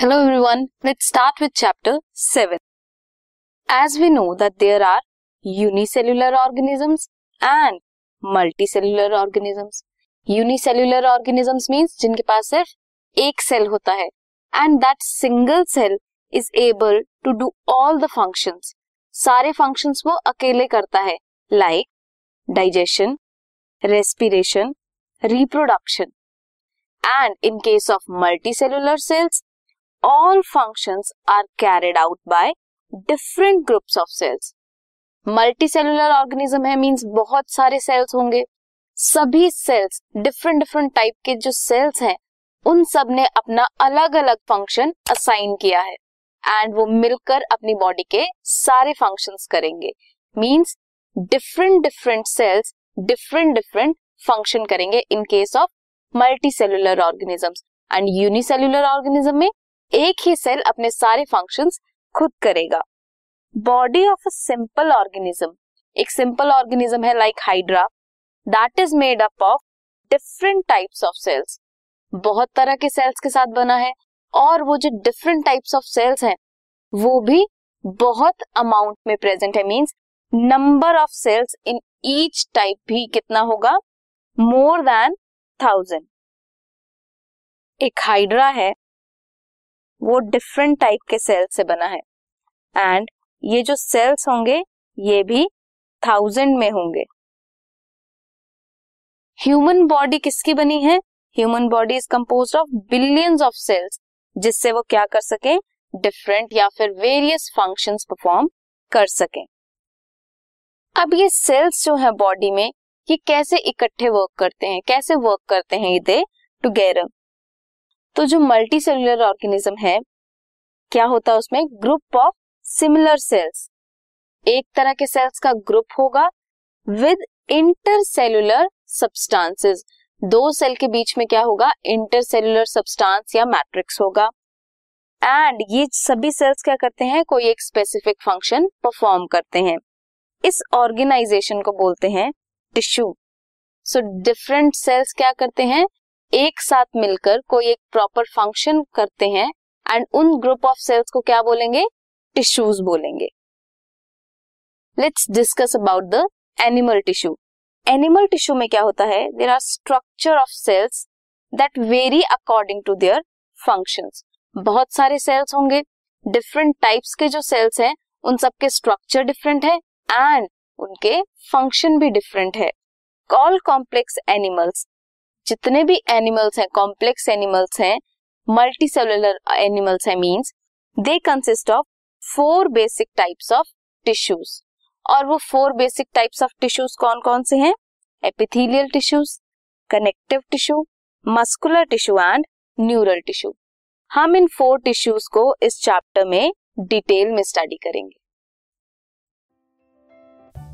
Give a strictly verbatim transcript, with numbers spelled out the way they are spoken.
Hello everyone, let's start with chapter seven. As we know that there are unicellular organisms and multicellular organisms. Unicellular organisms means जिनके पास सिर्फ एक cell होता है and that single cell is able to do all the functions. सारे functions वो अकेले करता है like digestion, respiration, reproduction. And in case of multicellular cells, all functions are carried out by different groups of cells. Multicellular organism है means बहुत सारे cells होंगे. सभी cells, different different type के जो cells हैं, उन सब ने अपना अलग अलग function assign किया है and वो मिलकर अपनी body के सारे functions करेंगे. Means different different cells, different different function करेंगे in case of multicellular organisms and unicellular organism में एक ही सेल अपने सारे फंक्शंस खुद करेगा. Body of a simple organism, एक सिंपल ऑर्गेनिज्म है like hydra, that is made up of different types of cells. बहुत तरह के सेल्स के साथ बना है और वो जो डिफरेंट टाइप्स ऑफ सेल्स हैं वो भी बहुत अमाउंट में प्रेजेंट है. Means number of cells in each type भी कितना होगा, मोर देन थाउजेंड. एक हाइड्रा है वो डिफरेंट टाइप के सेल से बना है एंड ये जो सेल्स होंगे ये भी थाउजेंड में होंगे. ह्यूमन बॉडी किसकी बनी है? Human body is composed of billions of cells जिससे वो क्या कर सके, डिफरेंट या फिर वेरियस फंक्शंस परफॉर्म कर सके. अब ये सेल्स जो है बॉडी में ये कैसे इकट्ठे वर्क करते हैं, कैसे वर्क करते हैं ये दे टुगेदर. तो जो मल्टीसेल्युलर ऑर्गेनिज्म है क्या होता है, उसमें ग्रुप ऑफ सिमिलर सेल्स, एक तरह के सेल्स का ग्रुप होगा विद इंटरसेल्युलर सब्सटेंसेस. दो सेल के बीच में क्या होगा, इंटरसेल्युलर सब्सटेंस या मैट्रिक्स होगा एंड ये सभी सेल्स क्या करते हैं, कोई एक स्पेसिफिक फंक्शन परफॉर्म करते हैं. इस ऑर्गेनाइजेशन को बोलते हैं टिश्यू. सो डिफरेंट सेल्स क्या करते हैं, एक साथ मिलकर कोई एक प्रॉपर फंक्शन करते हैं एंड उन ग्रुप ऑफ सेल्स को क्या बोलेंगे, टिश्यूज बोलेंगे. Let's discuss about the animal tissue. Animal tissue में क्या होता है, there are structure of cells that very according to their functions. बहुत सारे सेल्स होंगे, डिफरेंट टाइप्स के जो सेल्स हैं उन सबके स्ट्रक्चर डिफरेंट है एंड उनके फंक्शन भी डिफरेंट है. ऑल कॉम्प्लेक्स एनिमल्स, जितने भी एनिमल्स हैं कॉम्प्लेक्स एनिमल्स हैं, मल्टीसेलुलर एनिमल्स हैं, means they consist of four basic types of tissues. और वो four basic types of tissues कौन कौन से हैं, epithelial tissues, connective tissue, muscular tissue and neural tissue. हम इन फोर टिश्यूज को इस चैप्टर में डिटेल में स्टडी करेंगे.